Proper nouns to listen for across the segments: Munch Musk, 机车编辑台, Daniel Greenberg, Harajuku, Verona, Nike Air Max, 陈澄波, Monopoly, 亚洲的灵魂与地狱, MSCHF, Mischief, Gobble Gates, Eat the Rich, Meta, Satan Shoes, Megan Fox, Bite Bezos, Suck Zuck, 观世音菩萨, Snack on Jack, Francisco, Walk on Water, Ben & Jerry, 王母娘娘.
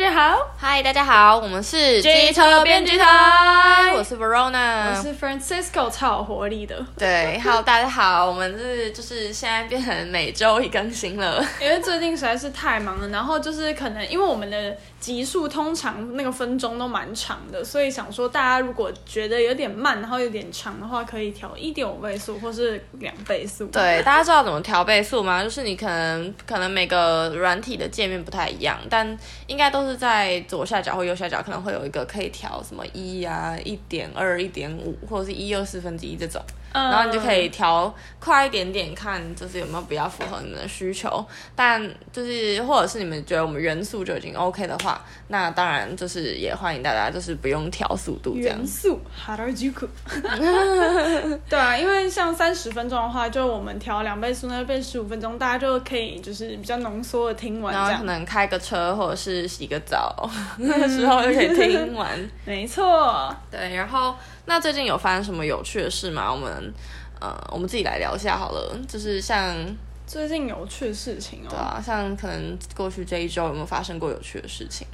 家好，嗨，大家好，我们是机车编辑台，我是 Verona， 我是 Francisco， 超有活力的。对，好，大家好，我们是就是现在变成每周一更新了，因为最近实在是太忙了，然后就是可能因为我们的集数通常那个分钟都蛮长的，所以想说大家如果觉得有点慢，然后有点长的话，可以调 1.5 倍速或是2倍速。对，大家知道怎么调倍速吗？就是你可能每个软体的界面不太一样，但应该都是在左下角或右下角可能会有一个可以调什么1啊 1.2 1.5 或者是1 1/4这种，然后你就可以调快一点点，看就是有没有比较符合你们的需求。但就是或者是你们觉得我们原速就已经 OK 的话，那当然就是也欢迎大家就是不用调速度这样。原速 Harajuku 对啊，因为像30分钟的话，就我们调2倍速，那就变15分钟，大家就可以就是比较浓缩的听完这样，然后可能开个车或者是洗个澡那个时候就可以听完没错。对，然后那最近有发生什么有趣的事吗？我们自己来聊一下好了，就是像最近有趣的事情。哦，对啊，像可能过去这一周有没有发生过有趣的事情？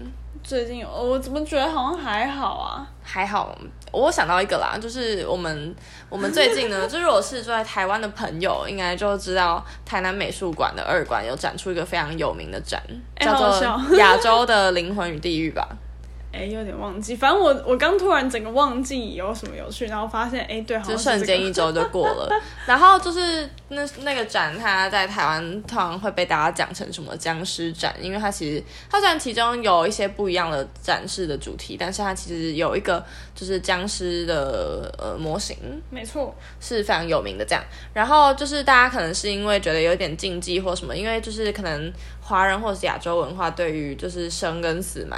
最近有，我怎么觉得好像还好啊？还好，我想到一个啦，就是我们最近呢，就如果是住在台湾的朋友，应该就知道台南美术馆的2馆有展出一个非常有名的展，叫做《亚洲的灵魂与地狱》吧。有点忘记，反正我刚突然整个忘记有什么有趣，然后发现对，好像是这个，就瞬间一周就过了然后就是那个展，它在台湾通常会被大家讲成什么僵尸展，因为它虽然其中有一些不一样的展示的主题，但是它其实有一个就是僵尸的模型，没错，是非常有名的这样。然后就是大家可能是因为觉得有点禁忌或什么，因为就是可能华人或者是亚洲文化对于就是生跟死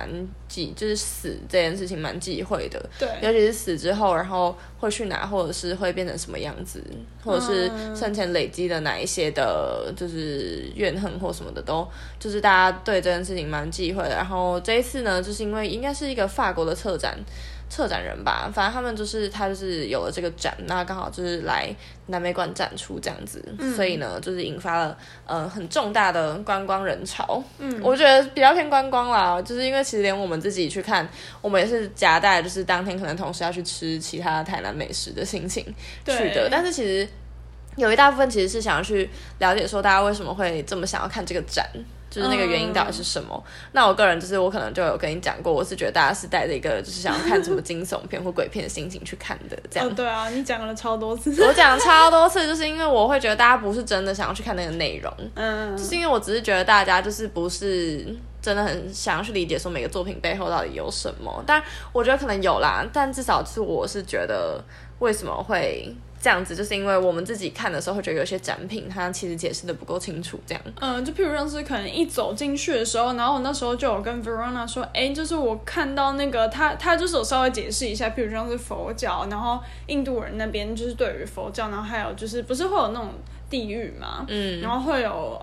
就是死这件事情蛮忌讳的，对，尤其是死之后，然后会去哪，或者是会变成什么样子，或者是生前累积的哪一些的，就是怨恨或什么的，都就是大家对这件事情蛮忌讳的。然后这一次呢，就是因为应该是一个法国的策展人吧，反正他们就是他就是有了这个展，那刚好就是来南美馆展出这样子，所以呢就是引发了很重大的观光人潮。我觉得比较偏观光啦，就是因为其实连我们自己去看，我们也是夹带就是当天可能同时要去吃其他台南美食的心情去的，但是其实有一大部分其实是想要去了解说大家为什么会这么想要看这个展，就是那个原因到底是什么。那我个人就是我可能就有跟你讲过，我是觉得大家是带着一个就是想要看什么惊悚片或鬼片的心情去看的这样。对啊，你讲了超多次我讲了超多次，就是因为我会觉得大家不是真的想要去看那个内容，就是因为我只是觉得大家就是不是真的很想要去理解说每个作品背后到底有什么。但我觉得可能有啦，但至少是我是觉得为什么会这样子，就是因为我们自己看的时候会觉得有些展品它其实解释的不够清楚这样。就譬如像是可能一走进去的时候，然后我那时候就有跟 Verona 说，就是我看到那个他就是有稍微解释一下，譬如像是佛教，然后印度人那边就是对于佛教，然后还有就是不是会有那种地狱嘛，然后会有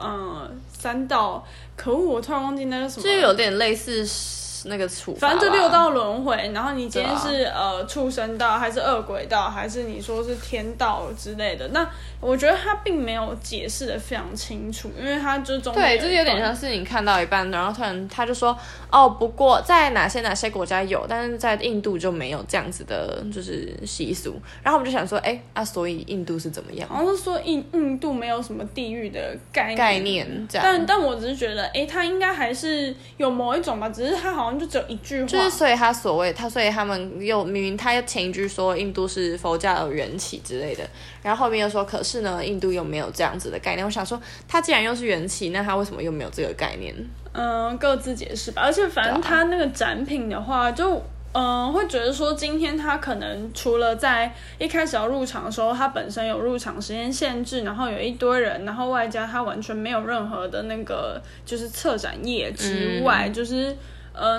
三道，可恶我突然忘记那个什么，就是有点类似那个处罚，反正就六道轮回，然后你今天是畜生道还是恶鬼道还是你说是天道之类的。那我觉得他并没有解释的非常清楚，因为他就中间对，就是有点像是你看到一半，然后突然他就说哦，不过在哪些国家有，但是在印度就没有这样子的就是习俗。然后我们就想说所以印度是怎么样，然后就说印度没有什么地狱的概念这样。但我只是觉得他应该还是有某一种吧，只是他好像就只有一句话，就是所以他所谓他所以他们又明明他前一句说印度是佛教的缘起之类的，然后后面又说可是呢印度又没有这样子的概念。我想说他既然又是缘起，那他为什么又没有这个概念？各自解释吧。而且反正他那个展品的话就会觉得说今天他可能除了在一开始要入场的时候他本身有入场时间限制，然后有一堆人，然后外加他完全没有任何的那个就是策展业之外，就是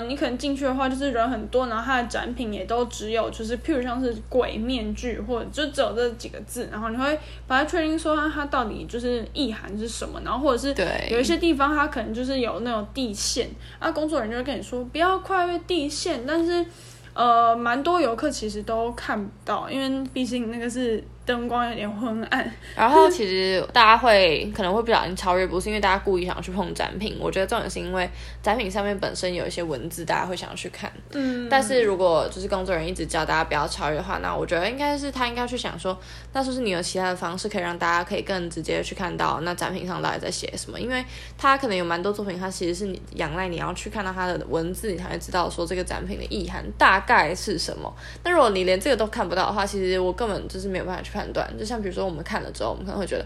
你可能进去的话就是人很多，然后它的展品也都只有就是譬如像是鬼面具或者就只有这几个字，然后你会把它确定说它到底就是意涵是什么，然后或者是有一些地方它可能就是有那种地线，工作人员就会跟你说不要跨越地线，但是蛮多游客其实都看不到，因为毕竟那个是灯光有点昏暗，然后其实大家会可能会不小心超越，不是因为大家故意想去碰展品，我觉得重点是因为展品上面本身有一些文字大家会想去看，但是如果就是工作人员一直教大家不要超越的话，那我觉得应该是他应该去想说，那是不是你有其他的方式可以让大家可以更直接去看到那展品上到底在写什么，因为他可能有蛮多作品他其实是你仰赖你要去看到他的文字你才会知道说这个展品的意涵大概是什么，那如果你连这个都看不到的话，其实我根本就是没有办法去判断，就像比如说我们看了之后我们可能会觉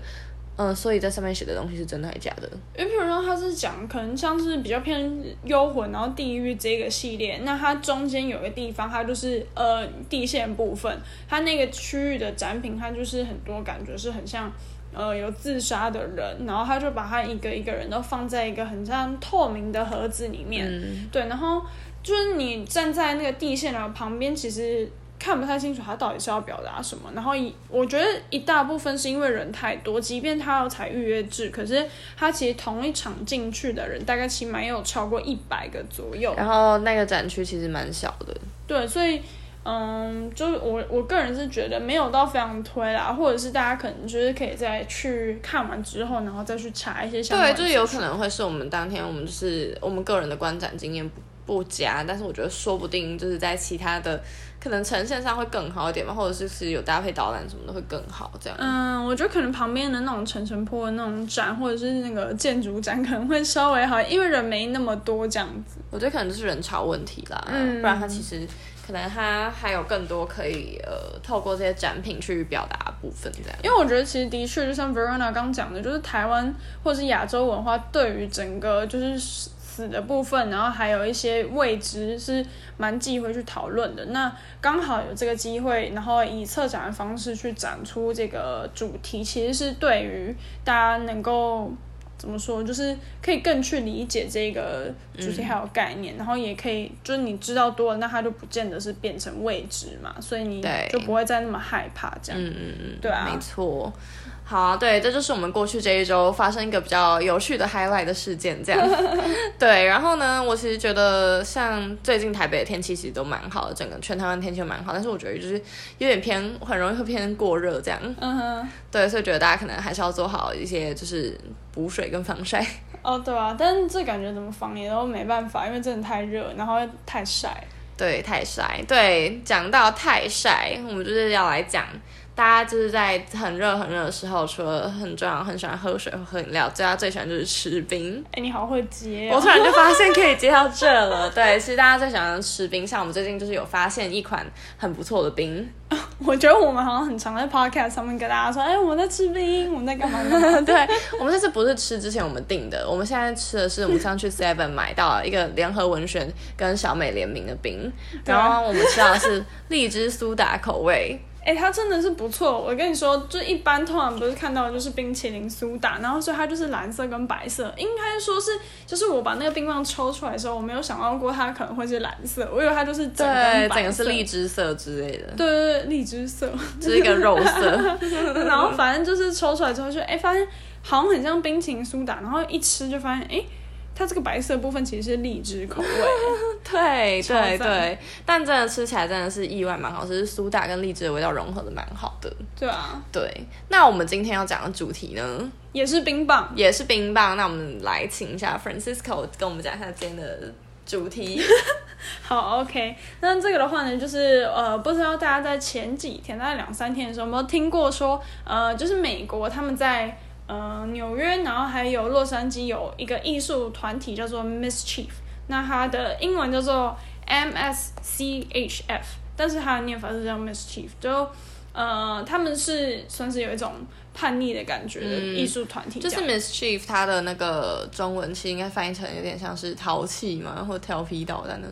得所以在上面写的东西是真的还是假的，因为比如说他是讲可能像是比较偏幽魂然后地狱这个系列，那它中间有个地方它就是地线部分，它那个区域的展品它就是很多感觉是很像有自杀的人，然后他就把他一个一个人都放在一个很像透明的盒子里面，对，然后就是你站在那个地线的旁边其实看不太清楚他到底是要表达什么，然后我觉得一大部分是因为人太多，即便他有采预约制，可是他其实同一场进去的人大概起码也有超过100个左右，然后那个展区其实蛮小的，对，所以就是我个人是觉得没有到非常推啦，或者是大家可能就是可以再去看完之后然后再去查一些相关，对，就是有可能会是我们当天我们就是我们个人的观展经验不佳，但是我觉得说不定就是在其他的可能呈现上会更好一点吧，或者是其实有搭配导览什么的会更好这样。我觉得可能旁边的那种陈澄波的那种展或者是那个建筑展可能会稍微好，因为人没那么多这样子，我觉得可能就是人潮问题啦，不然它其实可能它还有更多可以透过这些展品去表达的部分这样，因为我觉得其实的确就像 Verona 刚讲的，就是台湾或是亚洲文化对于整个就是死的部分然后还有一些未知是蛮忌讳去讨论的，那刚好有这个机会然后以策展的方式去展出这个主题，其实是对于大家能够怎么说就是可以更去理解这个主题还有概念，然后也可以就是你知道多了那它就不见得是变成未知嘛，所以你就不会再那么害怕这样，对啊，没错，好啊，对，这就是我们过去这一周发生一个比较有趣的 highlight 的事件这样对，然后呢我其实觉得像最近台北的天气其实都蛮好的，整个全台湾天气都蛮好，但是我觉得就是有点偏很容易会偏过热这样，对，所以觉得大家可能还是要做好一些就是补水跟防晒，对啊，但是这感觉怎么防也都没办法，因为真的太热然后太晒，对，太晒，对，讲到太晒我们就是要来讲大家就是在很热很热的时候，除了很重要很喜欢喝水和喝饮料，大家最喜欢就是吃冰。哎，你好会接哦！我突然就发现可以接到这了。对，其实大家最喜欢吃冰，像我们最近就是有发现一款很不错的冰。我觉得我们好像很常在 podcast 上面跟大家说，哎，我们在吃冰，我们在干嘛呢？对，我们这次不是吃之前我们订的，我们现在吃的是我们上去 Seven 买到了一个联合文选跟小美联名的冰，然后我们吃到的是荔枝苏打口味。哎，它真的是不错，我跟你说，就一般通常不是看到的就是冰淇淋苏打，然后所以它就是蓝色跟白色，应该说是就是我把那个冰棒抽出来的时候，我没有想到过它可能会是蓝色，我以为它就是整个白色，对，整个是荔枝色之类的，对对对，荔枝色，就是一个肉色，然后反正就是抽出来之后就发现好像很像冰淇淋苏打，然后一吃就发现它这个白色部分其实是荔枝口味对对对，但真的吃起来真的是意外蛮好吃，苏打跟荔枝的味道融合的蛮好的，对啊，对，那我们今天要讲的主题呢也是冰棒，那我们来请一下 Francisco 跟我们讲一下今天的主题好 OK， 那这个的话呢就是不知道大家在前几天大概2-3天的时候有没有听过说就是美国他们在纽约然后还有洛杉矶有一个艺术团体叫做 Mischief， 那它的英文叫做 MSCHF， 但是它的念法是叫 Mischief， 就他们是算是有一种叛逆的感觉的艺术团体，就是 Mischief 它的那个中文其实应该翻译成有点像是淘气嘛或调皮捣蛋那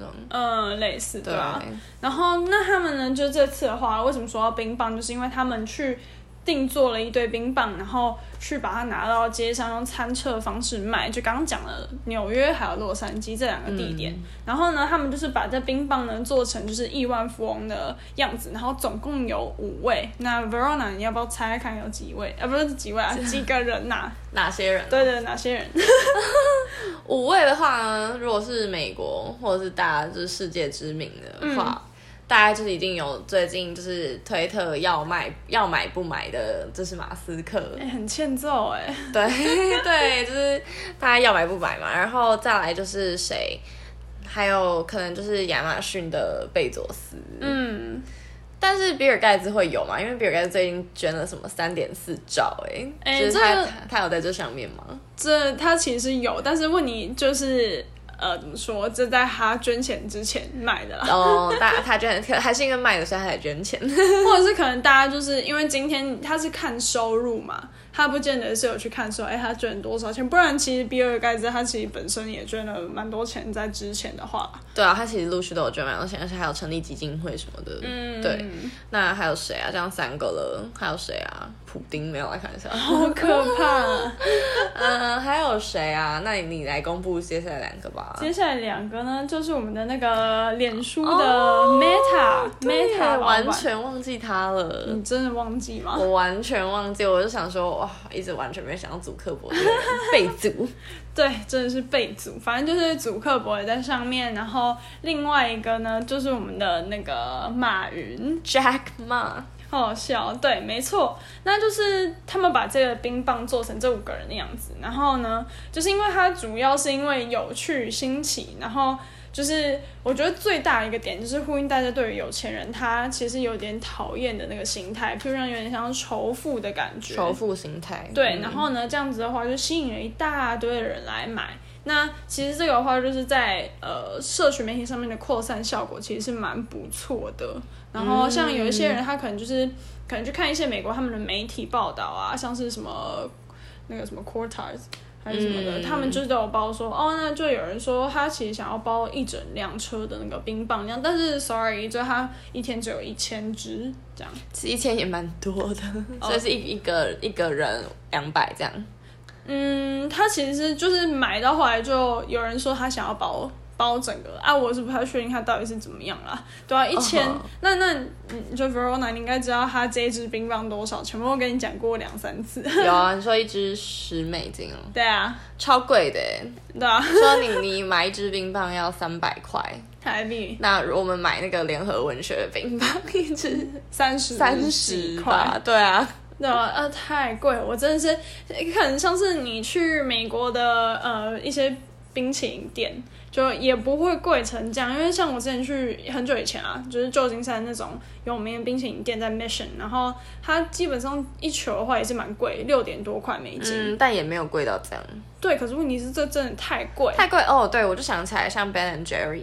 种，类似，对吧，对，然后那他们呢就这次的话为什么说到冰棒，就是因为他们去定做了一堆冰棒，然后去把它拿到街上用餐车的方式卖，就刚刚讲了纽约还有洛杉矶这两个地点，然后呢他们就是把这冰棒呢做成就是亿万富翁的样子，然后总共有5位，那 Verona 你要不要猜看有几位不是几位啊，几个人啊，哪些人，对对，哪些人5位的话呢，如果是美国或者是大家就是世界知名的话大概就是一定有最近就是推特要买不买的，这是马斯克，很欠揍哎。对对，就是大家要买不买嘛，然后再来就是谁，还有可能就是亚马逊的贝佐斯，嗯。但是比尔盖茨会有嘛？因为比尔盖茨最近捐了什么 3.4 兆就是他有在这上面吗？这他其实有，但是问你就是怎么说？这在他捐钱之前卖的啦。哦，他捐还是因为卖的，所以他才捐钱，或者是可能大家就是因为今天他是看收入嘛，他不见得是有去看说，他捐多少钱。不然其实比尔盖茨他其实本身也捐了蛮多钱，在之前的话。对啊，他其实陆续都有捐蛮多钱，而且还有成立基金会什么的。嗯，对。那还有谁啊？这样三个了，还有谁啊？普丁没有来看一下，好可怕、啊。还有谁啊？那你来公布接下来两个吧。接下来两个呢，就是我们的那个脸书的 Meta， 完全忘记它了。你真的忘记吗？我完全忘记，我就想说哇，一直完全没想到祖克伯这个人被祖。对，真的是被祖，反正就是祖克伯也在上面。然后另外一个呢，就是我们的那个马云 Jack Ma。好笑，对，没错，那就是他们把这个冰棒做成这5个人的样子，然后呢，就是因为它主要是因为有趣新奇，然后就是我觉得最大一个点就是呼应大家对于有钱人他其实有点讨厌的那个心态，譬如让有点像仇富的感觉，仇富心态，对，然后呢，这样子的话就吸引了一大堆的人来买。那其实这个的话就是在社群媒体上面的扩散效果其实是蛮不错的，然后像有一些人他可能就是可能去看一些美国他们的媒体报道啊，像是什么那个什么 quarters 还是什么的，他们就是都有包说那就有人说他其实想要包一整辆车的那个冰棒量，但是 sorry 就他一天只有1000只这样，1000也蛮多的，所以是一个人200这样。他其实就是买到后来就有人说他想要包整个啊，我是不太确定他到底是怎么样啦，对啊，1000、那就 Verona 你应该知道他这一支冰棒多少钱，我跟你讲过2-3次。有啊，你说一支$10哦？对啊，超贵的耶。对啊，说你买一支冰棒要300块台币，那我们买那个联合文学的冰棒一支30块，对啊。对啊，太贵了，我真的是可能像是你去美国的一些冰淇淋店，就也不会贵成这样，因为像我之前去很久以前啊，就是旧金山那种有名的冰淇淋店在 Mission， 然后它基本上一球的话也是蛮贵，6点多块美金，但也没有贵到这样。对，可是问题是这真的太贵，太贵哦。对，我就想起来像 Ben & Jerry。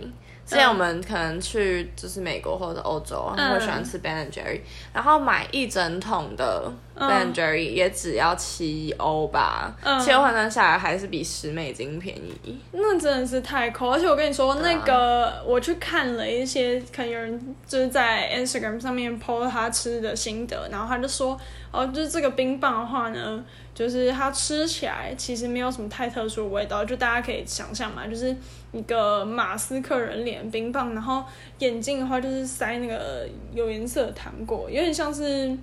之前我们可能去就是美国或者欧洲，他们会喜欢吃 Ben & Jerry， 然后买一整桶的 Ben & Jerry 也只要7欧吧，7欧换算下来还是比10美金便宜。那真的是太抠，而且我跟你说，那个我去看了一些，可能有人就是在 Instagram 上面 po 他吃的心得，然后他就说，就是这个冰棒的话呢，就是它吃起来其实没有什么太特殊的味道，就大家可以想象嘛，就是一个马斯克人脸冰棒，然后眼镜的话就是塞那个有颜色的糖果，有点像是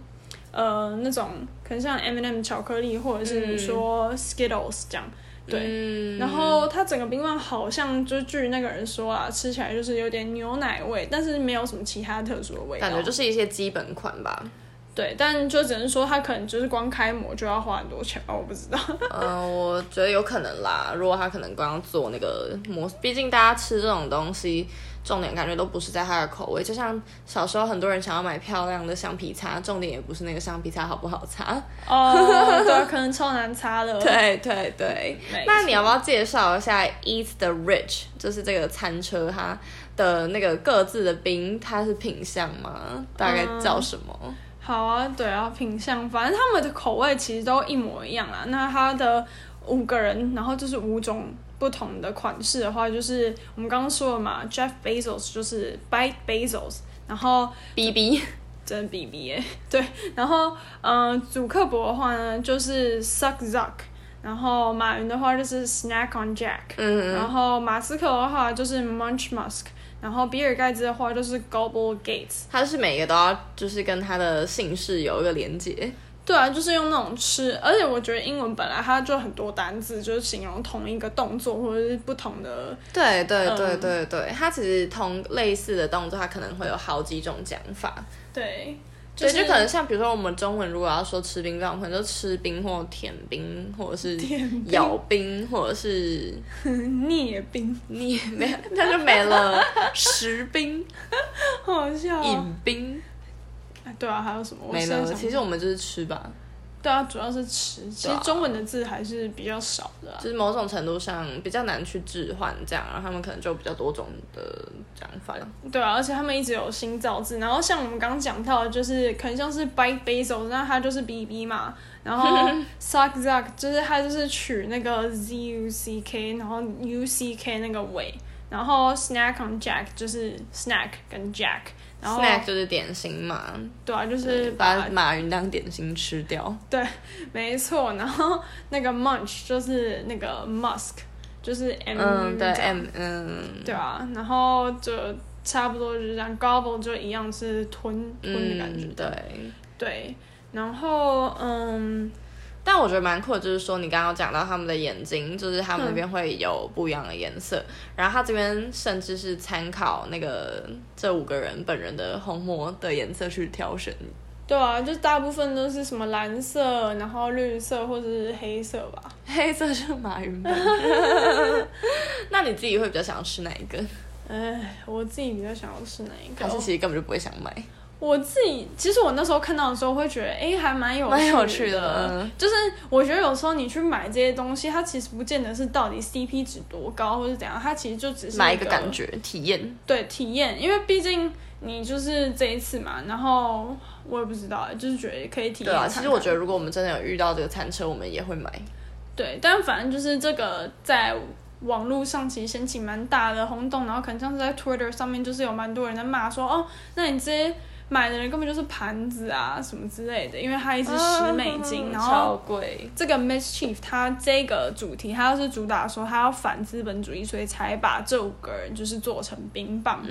那种可能像 M&M 巧克力，或者是你说 Skittles 这样，对，然后它整个冰棒好像就据那个人说啊，吃起来就是有点牛奶味，但是没有什么其他特殊的味道，感觉就是一些基本款吧。对，但就只能说他可能就是光开模就要花很多钱吧，我不知道。我觉得有可能啦，如果他可能刚刚做那个模，毕竟大家吃这种东西，重点感觉都不是在它的口味，就像小时候很多人想要买漂亮的橡皮擦，重点也不是那个橡皮擦好不好擦。对啊，可能超难擦的。对对对，那你要不要介绍一下 Eat the Rich， 就是这个餐车它的那个各自的冰，它是品项吗？大概叫什么？好啊，对啊，品相，反正他们的口味其实都一模一样啦。那他的5个人，然后就是5种不同的款式的话，就是我们刚刚说了嘛 ，Jeff Bezos 就是 Bite Bezos， 然后 BB 真 BB 耶，对，然后祖克伯的话呢就是 Suck Zuck， 然后马云的话就是 Snack on Jack， 然后马斯克的话就是 Munch Musk。然后比尔盖茨的话就是 Gobble Gates， 他是每个都要就是跟他的姓氏有一个连结。对啊，就是用那种吃，而且我觉得英文本来它就很多单字，就是形容同一个动作或者是不同的。对对对对对，它其实同类似的动作，它可能会有好几种讲法。对，就是、对，就可能像比如说我们中文如果要说吃冰棒，可能就吃冰或舔冰，或者是咬冰，或者是捏冰，捏没，它就没了。食冰，好笑、哦。饮冰。对啊，还有什么？没了。其实我们就是吃吧。对啊，主要是吃。其实中文的字还是比较少的、啊，就是某种程度上比较难去置换这样，然后他们可能就比较多种的讲法。对啊，而且他们一直有新造字。然后像我们刚刚讲到的，就是可能像是 Bite Bezos， 那它就是 BB 嘛。然后 Suck Zuck 就是它就是取那个 ZUCK， 然后 UCK 那个尾。然后 Snack on Jack 就是 Snack 跟 Jack。snack 就是点心嘛，对啊，就是把马云当点心吃掉。对，没错。然后那个 Munch 就是那个 Musk， 就是 M， 对 M， 对啊。然后就差不多就是这样 ，Gobble 就一样是吞的感觉。对，然后但我觉得蛮酷的，就是说你刚刚讲到他们的眼睛，就是他们那边会有不一样的颜色，然后他这边甚至是参考那个这五个人本人的虹膜的颜色去挑选。对啊，就大部分都是什么蓝色，然后绿色或者是黑色吧。黑色是马云本人。那你自己会比较想要吃哪一个？我自己比较想要吃哪一个？还是其实根本就不会想买？我自己其实我那时候看到的时候会觉得，还蛮有趣的，就是我觉得有时候你去买这些东西，它其实不见得是到底 CP 值多高或是怎样，它其实就只是买一个感觉体验。对，体验，因为毕竟你就是这一次嘛，然后我也不知道，就是觉得可以体验看看。对啊，其实我觉得如果我们真的有遇到这个餐车，我们也会买。对，但反正就是这个在网络上其实掀起蛮大的轰动，然后可能像是在 Twitter 上面就是有蛮多人在骂说，哦，那你这买的人根本就是盘子啊什么之类的，因为它一支$10，然后超贵。这个 Mischief 它这个主题，它是主打说它要反资本主义，所以才把这五个人就是做成冰棒。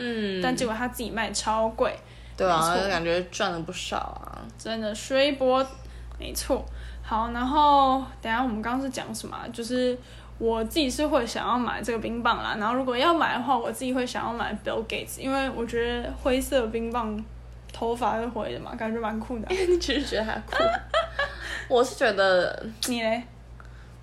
但结果它自己卖超贵。对啊，就感觉赚了不少啊，真的衰一波，没错。好，然后等一下我们刚刚是讲什么？就是我自己是会想要买这个冰棒啦，然后如果要买的话，我自己会想要买 Bill Gates， 因为我觉得灰色冰棒。头发是灰的嘛，感觉蛮酷的、啊。你只是觉得它酷，我是觉得你嘞？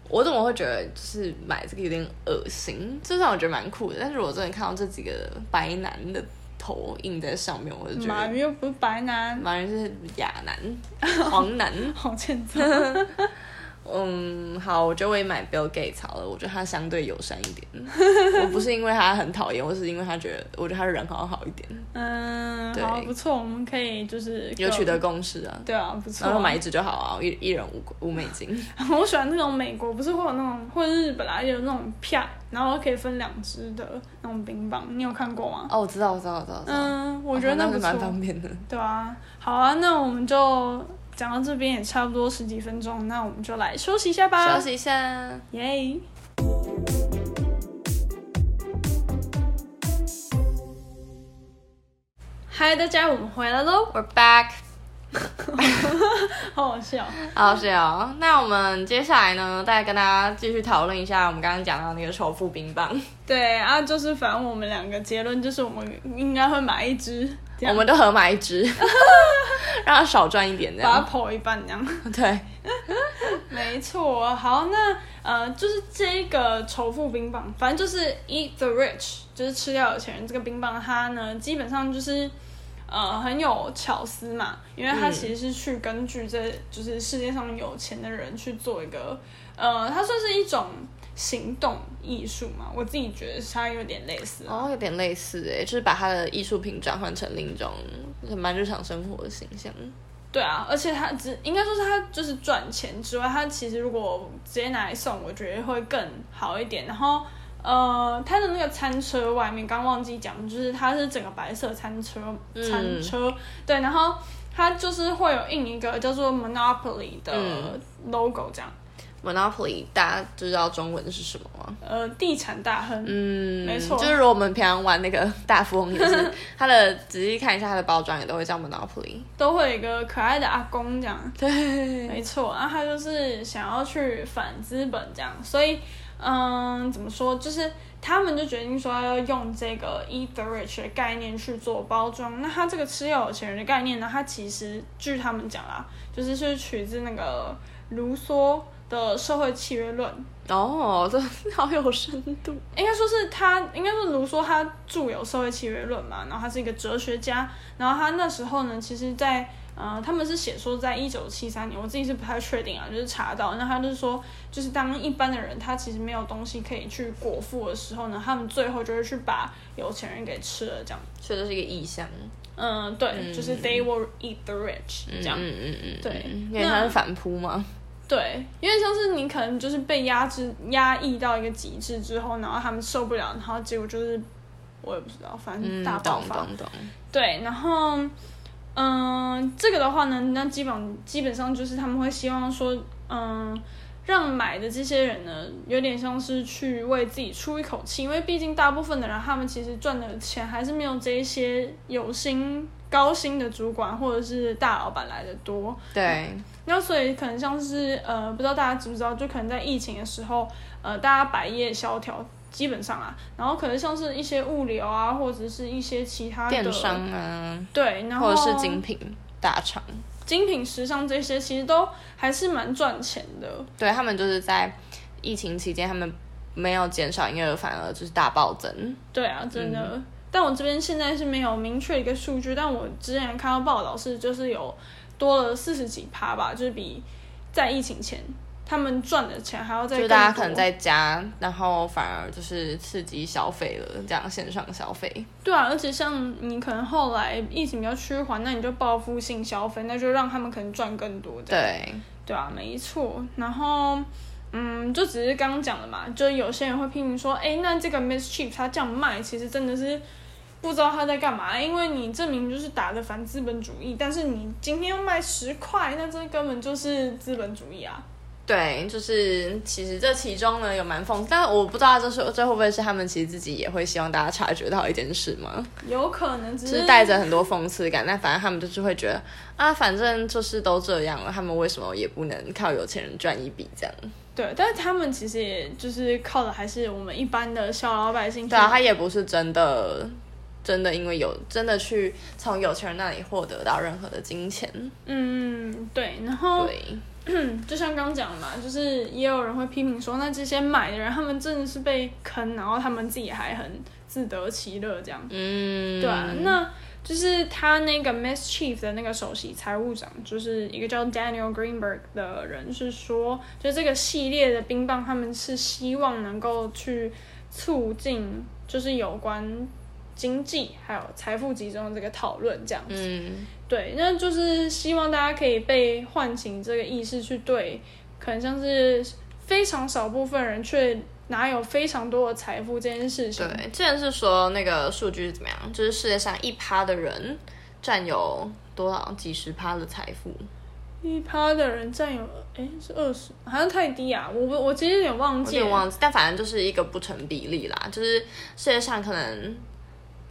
我怎么会觉得就是买这个有点恶心？虽然我觉得蛮酷的，但是我真的看到这几个白男的头印在上面，我就觉得马云又不是白男，马云是亚男、黄男，好欠揍。好，我觉得我也买 Bill Gates 好了，我觉得他相对友善一点。我不是因为他很讨厌，我是因为他觉得，我觉得他人好像好一点。对，好不错，我们可以就是有取得共识啊。对啊，不错。然后买一支就好啊，一人$5。我喜欢那种美国，不是会有那种，或者日本啊，有那种啪，然后可以分两支的那种冰棒，你有看过吗？哦，我知道。我觉得那不错，蛮方便的。对啊，好啊，那我们就。讲到这边也差不多10几分钟，那我们就来休息一下吧。休息一下，耶！嗨，大家，我们回来喽 ，We're back 。好好笑，好笑。那我们接下来呢，再跟大家继续讨论一下我们刚刚讲到那个仇富冰棒。对啊，就是反正我们两个结论就是，我们应该会买一支。我们都合买一支，让他少赚一点，这样把它剖一半，这样对，没错。好，那就是这个仇富冰棒，反正就是 Eat the Rich， 就是吃掉有钱人。这个冰棒它呢，基本上就是很有巧思嘛，因为它其实是去根据这就是世界上有钱的人去做一个它算是一种。行动艺术嘛，我自己觉得它有点类似有点类似就是把它的艺术品转换成另一种蛮日常生活的形象。对啊，而且它应该说是它就是赚钱之外，它其实如果直接拿来送，我觉得会更好一点。然后它的那个餐车外面刚忘记讲，就是它是整个白色餐车，对，然后它就是会有印一个叫做 Monopoly 的 logo 这样。Monopoly 大家知道中文是什么吗？地产大亨。嗯，没错，就是如果我们平常玩那个大富翁也是它的仔细看一下它的包装也都会叫 Monopoly， 都会有一个可爱的阿公这样。对，没错。然后他就是想要去反资本这样，所以怎么说，就是他们就决定说要用这个 Eat the Rich 的概念去做包装。那他这个吃有钱人的概念呢，他其实据他们讲啦，就是是取自那个卢梭的社会契约论。哦，这好有深度。应该说卢梭他著有社会契约论嘛，然后他是一个哲学家，然后他那时候呢，其实在他们是写说在1973年，我自己是不太确定啊，就是查到，那他就是说，就是当一般的人他其实没有东西可以去果腹的时候呢，他们最后就会去把有钱人给吃了这样，所以这是一个意象。对，就是 they will eat the rich 这样。对，因为他是反扑嘛。对，因为像是你可能就是被压抑到一个极致之后，然后他们受不了，然后结果就是我也不知道，反正大爆发。懂。对，然后这个的话呢，那基本上就是他们会希望说，让买的这些人呢，有点像是去为自己出一口气，因为毕竟大部分的人他们其实赚的钱还是没有这一些有薪高薪的主管或者是大老板来的多。对，那所以可能像是不知道大家知不知道，就可能在疫情的时候，大家百业萧条基本上啊，然后可能像是一些物流啊，或者是一些其他的电商啊，对，然后或者是精品大厂、精品时尚这些，其实都还是蛮赚钱的。对，他们就是在疫情期间，他们没有减少营业额，反而就是大暴增。对啊，真的。但我这边现在是没有明确一个数据，但我之前看到报道是就是有多了40几%吧，就是比在疫情前他们赚的钱还要再更多。就大家可能在家，然后反而就是刺激消费了，这样线上消费。对啊，而且像你可能后来疫情比较趋缓，那你就报复性消费，那就让他们可能赚更多这样。对啊，没错。然后就只是刚刚讲的嘛，就有些人会批评说，那这个 Mischief 他这样卖，其实真的是不知道他在干嘛，因为你证明就是打着反资本主义，但是你今天要卖10块，那这根本就是资本主义啊。对，就是其实这其中呢有蛮讽刺，但我不知道这会不会是他们其实自己也会希望大家察觉到一件事吗？有可能只是带着很多讽刺感，但反正他们就是会觉得啊，反正就是都这样了，他们为什么也不能靠有钱人赚一笔这样？对，但是他们其实也就是靠的还是我们一般的小老百姓。对啊，他也不是真的因为有真的去从有钱人那里获得到任何的金钱。对，然后就像刚讲嘛，就是也有人会批评说，那这些买的人他们真的是被坑，然后他们自己还很自得其乐这样。对啊，那就是他那个 Mischief 的那个首席财务长，就是一个叫 Daniel Greenberg 的人，是说就这个系列的冰棒，他们是希望能够去促进就是有关经济还有财富集中的这个讨论这样子。对，那就是希望大家可以被唤醒这个意识，去对可能像是非常少部分人却哪有非常多的财富这件事情。对，之前是说那个数据是怎么样，就是世界上1%的人占有多少几十趴的财富，1%的人占有是20%，好像太低啊，我其实有点忘记，但反正就是一个不成比例啦，就是世界上可能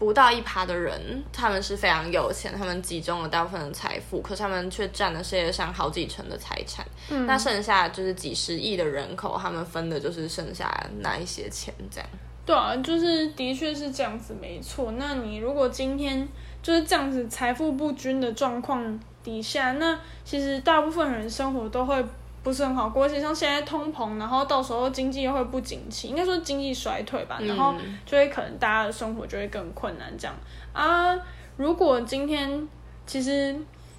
不到1%的人，他们是非常有钱，他们集中了大部分的财富，可是他们却占了世界上好几成的财产。那剩下就是几十亿的人口，他们分的就是剩下那一些钱这样。对啊，就是的确是这样子，没错。那你如果今天就是这样子财富不均的状况底下，那其实大部分人生活都会不是很好过，而且像现在通膨，然后到时候经济又会不景气，应该说经济衰退吧，然后就会可能大家的生活就会更困难这样啊。如果今天其实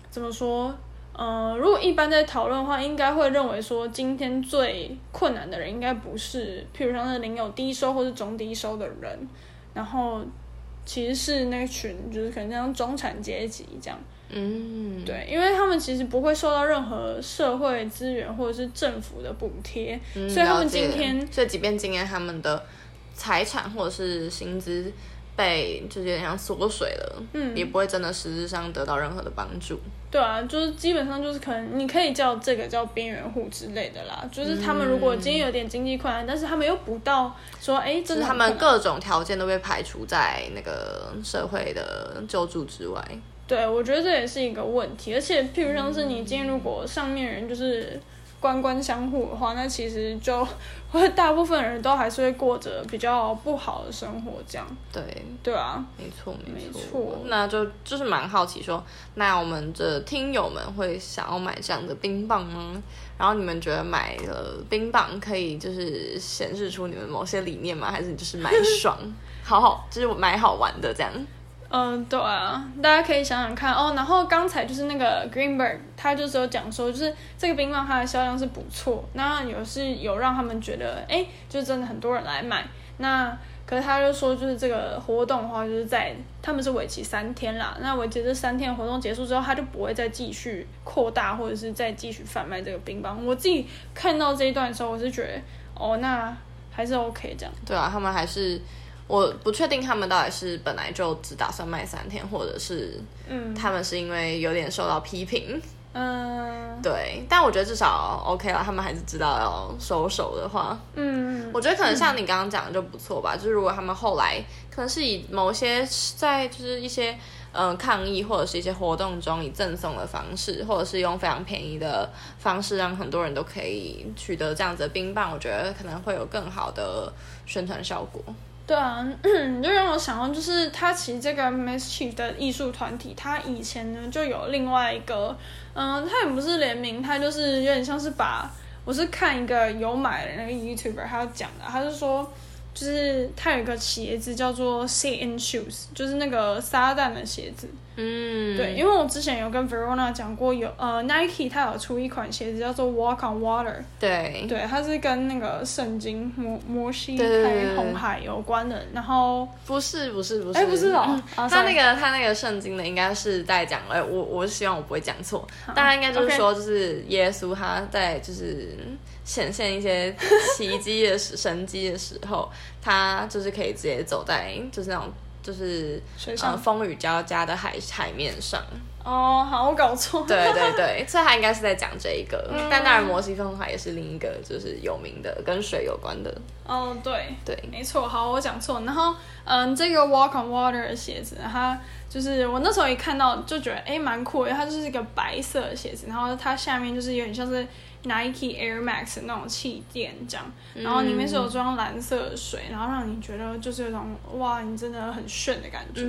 怎么说，如果一般在讨论的话，应该会认为说今天最困难的人应该不是譬如像是领有低收或是中低收的人，然后其实是那群就是可能像中产阶级这样。对，因为他们其实不会受到任何社会资源或者是政府的补贴，所以他们今天，所以即便今天他们的财产或者是薪资被就是有点像缩水了，嗯，也不会真的实质上得到任何的帮助。对啊，就是基本上就是可能你可以叫这个叫边缘户之类的啦，就是他们如果今天有点经济困难，但是他们又不到说哎，就是他们各种条件都被排除在那个社会的救助之外。对，我觉得这也是一个问题，而且譬如像是你今天如果上面人就是官官相护的话，那其实就会大部分人都还是会过着比较不好的生活这样。对对啊，没错没错。那就是蛮好奇说，那我们这听友们会想要买这样的冰棒吗？然后你们觉得买了冰棒可以就是显示出你们某些理念吗？还是就是买爽好好就是买好玩的这样？嗯，对啊，大家可以想想看哦。然后刚才就是那个 Greenberg 他就是有讲说，就是这个冰棒它的销量是不错，那有让他们觉得哎，就真的很多人来买。那可是他就说，就是这个活动的话，就是他们是为期3天啦。那为期这3天活动结束之后，他就不会再继续扩大或者是再继续贩卖这个冰棒。我自己看到这一段的时候，我是觉得哦，那还是 OK 这样。对啊，他们还是。我不确定他们到底是本来就只打算卖3天，或者是他们是因为有点受到批评，对，但我觉得至少 OK 啦，他们还是知道要收手的话，我觉得可能像你刚刚讲的就不错吧，就是如果他们后来可能是以某些在就是一些抗议或者是一些活动中以赠送的方式，或者是用非常便宜的方式让很多人都可以取得这样子的冰棒，我觉得可能会有更好的宣传效果。对啊，你就让我想到，就是他其实这个 Mischief 的艺术团体，他以前呢就有另外一个，他也不是联名，他就是有点像是我是看一个有买的那个 YouTuber 他讲的，他就说就是他有一个鞋子叫做 Satan Shoes， 就是那个撒旦的鞋子。对，因为我之前有跟 Verona 讲过，Nike 它有出一款鞋子叫做 Walk on Water。对，它是跟那个圣经摩西开红海有关的。然后不是，哎，不是哦，它那个圣经的应该是在讲，我希望我不会讲错，大家应该就是说，就是耶稣他在就是显现一些奇迹的神迹的时候，他就是可以直接走在就是那种。就是风雨交加的海面上。哦，好，我搞错。对，所以他应该是在讲这一个，但当然摩西分海也是另一个就是有名的跟水有关的。哦，对，没错，好，我讲错。然后这个 Walk on Water 的鞋子，它就是我那时候一看到就觉得蛮酷的，它就是一个白色的鞋子，然后它下面就是有点像是 Nike Air Max 的那种气垫这样，然后里面是有装蓝色的水，然后让你觉得就是有种哇你真的很炫的感觉。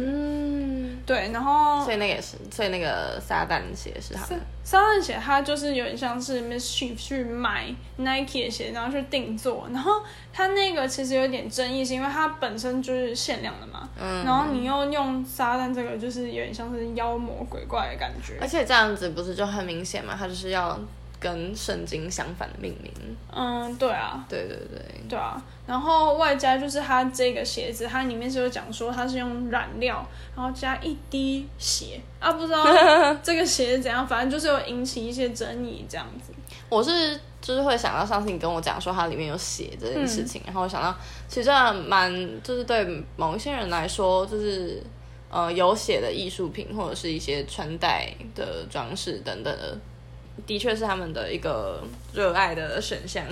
对，然后所以那个撒旦鞋是他们，撒旦鞋它就是有点像是 Mischief 去买 Nike 的鞋，然后去定做，然后它那个其实有点争议，是因为它本身就是限量的嘛，然后你又用撒旦这个，就是有点像是妖魔鬼怪的感觉，而且这样子不是就很明显嘛，它就是要跟圣经相反的命名。对啊，然后外加就是它这个鞋子，它里面是有讲说它是用染料，然后加一滴血啊，不知道这个鞋怎样，反正就是有引起一些争议这样子。我是就是会想到上次你跟我讲说它里面有血这件事情，然后我想到其实真的蛮就是对某一些人来说就是。有血的艺术品或者是一些穿戴的装饰等等的确是他们的一个热爱的选项。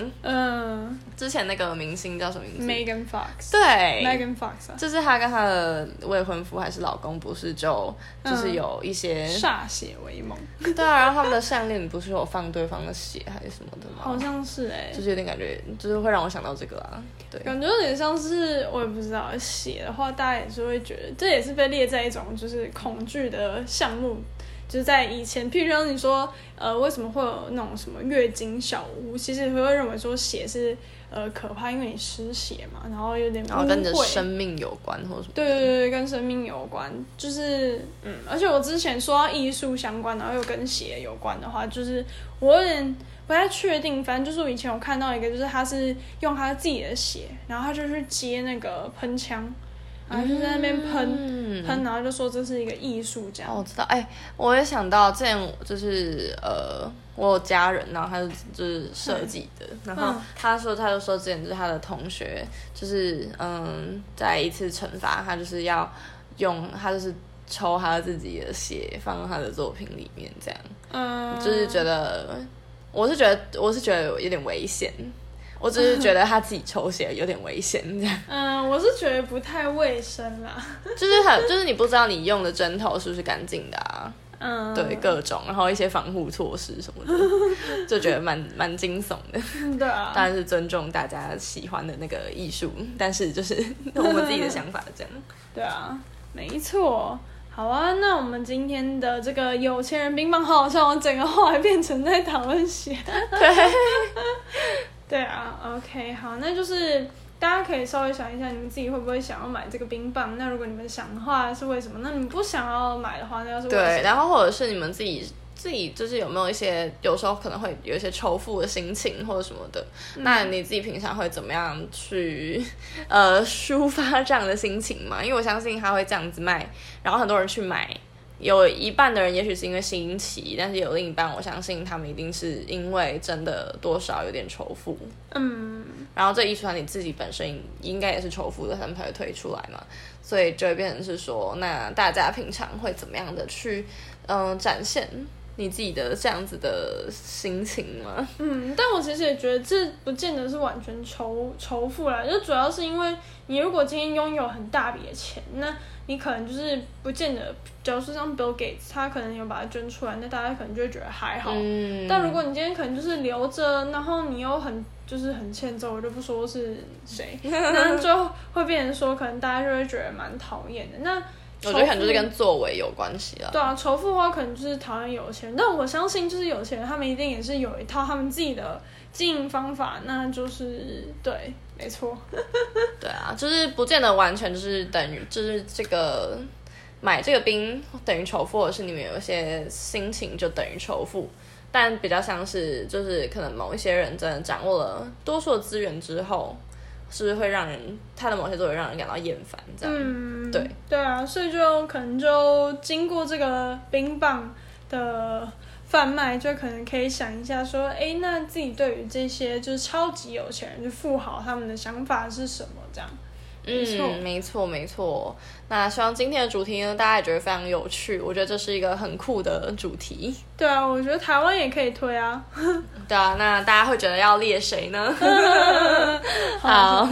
之前那个明星叫什么名字 ？Megan Fox。对 ，Megan Fox，就是她跟她的未婚夫还是老公，不是就是有一些歃血为盟。对啊，然后他们的项链不是有放对方的血还是什么的吗？好像是就是有点感觉，就是会让我想到这个啊。对，感觉有点像是我也不知道，血的话大家也是会觉得，这也是被列在一种就是恐惧的项目。就是在以前，譬如说你说，为什么会有那种什么月经小屋？其实会认为说血是可怕，因为你失血嘛，然后有点然后跟你的生命有关或者什么。对，跟生命有关，就是而且我之前说到艺术相关，然后又跟血有关的话，就是我有点不太确定，反正就是我以前有看到一个，就是他是用他自己的血，然后他就去接那个喷枪。然后就在那边喷，然后就说这是一个艺术家。哦，我知道，哎，我也想到之前就是我有家人，然后他就是设计的，然后他就说之前就是他的同学就是在一次惩罚他，就是要用他就是抽他自己的血放到他的作品里面这样，就是觉得我是觉得有点危险。我只是觉得他自己抽血有点危险这样。我是觉得不太卫生啦。就是你不知道你用的针头是不是干净的啊。对，各种，然后一些防护措施什么的，就觉得蛮惊悚的。对啊，当然是尊重大家喜欢的那个艺术，但是就是我们自己的想法这样。对啊，没错。好啊，那我们今天的这个有钱人冰棒，好像我整个话变成在讨论血。对。对啊 ，OK， 好，那就是大家可以稍微想一下，你们自己会不会想要买这个冰棒？那如果你们想的话，是为什么？那你们不想要买的话，那又是为什么？对，然后或者是你们自己就是有没有一些，有时候可能会有一些仇富的心情或者什么的，那你自己平常会怎么样去抒发这样的心情嘛？因为我相信他会这样子卖，然后很多人去买。有一半的人也许是因为新奇，但是有另一半我相信他们一定是因为真的多少有点仇富。然后这艺术团体自己本身应该也是仇富的，他们才会推出来嘛，所以就会变成是说，那大家平常会怎么样的去展现你自己的这样子的心情吗？但我其实也觉得这不见得是完全仇富啦，就主要是因为你如果今天拥有很大笔的钱，那你可能就是不见得，假如说像 Bill Gates， 他可能有把它捐出来，那大家可能就会觉得还好。但如果你今天可能就是留着，然后你又很欠揍，我就不说是谁，那就会变成说，可能大家就会觉得蛮讨厌的。那我觉得可能就是跟作为有关系啦。对啊，仇富的话可能就是讨厌有钱人，但我相信就是有钱人他们一定也是有一套他们自己的经营方法，那就是对，没错。对啊，就是不见得完全就是等于就是这个买这个冰等于仇富，或者是你们有一些心情就等于仇富，但比较像是就是可能某一些人真的掌握了多数的资源之后。是会让人他的某些作为让人感到厌烦这样。对啊，所以就可能就经过这个冰棒的贩卖，就可能可以想一下说，那自己对于这些就是超级有钱人就富豪他们的想法是什么这样。没错。那希望今天的主题呢，大家也觉得非常有趣，我觉得这是一个很酷的主题。对啊，我觉得台湾也可以推啊。对啊，那大家会觉得要列谁呢？好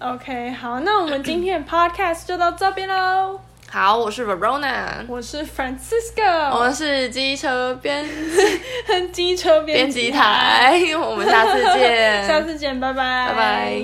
OK， 好，那我们今天的 podcast 就到这边咯。好，我是 Verona， 我是 Francisco， 我们是机车编辑台，我们下次见。下次见，拜拜。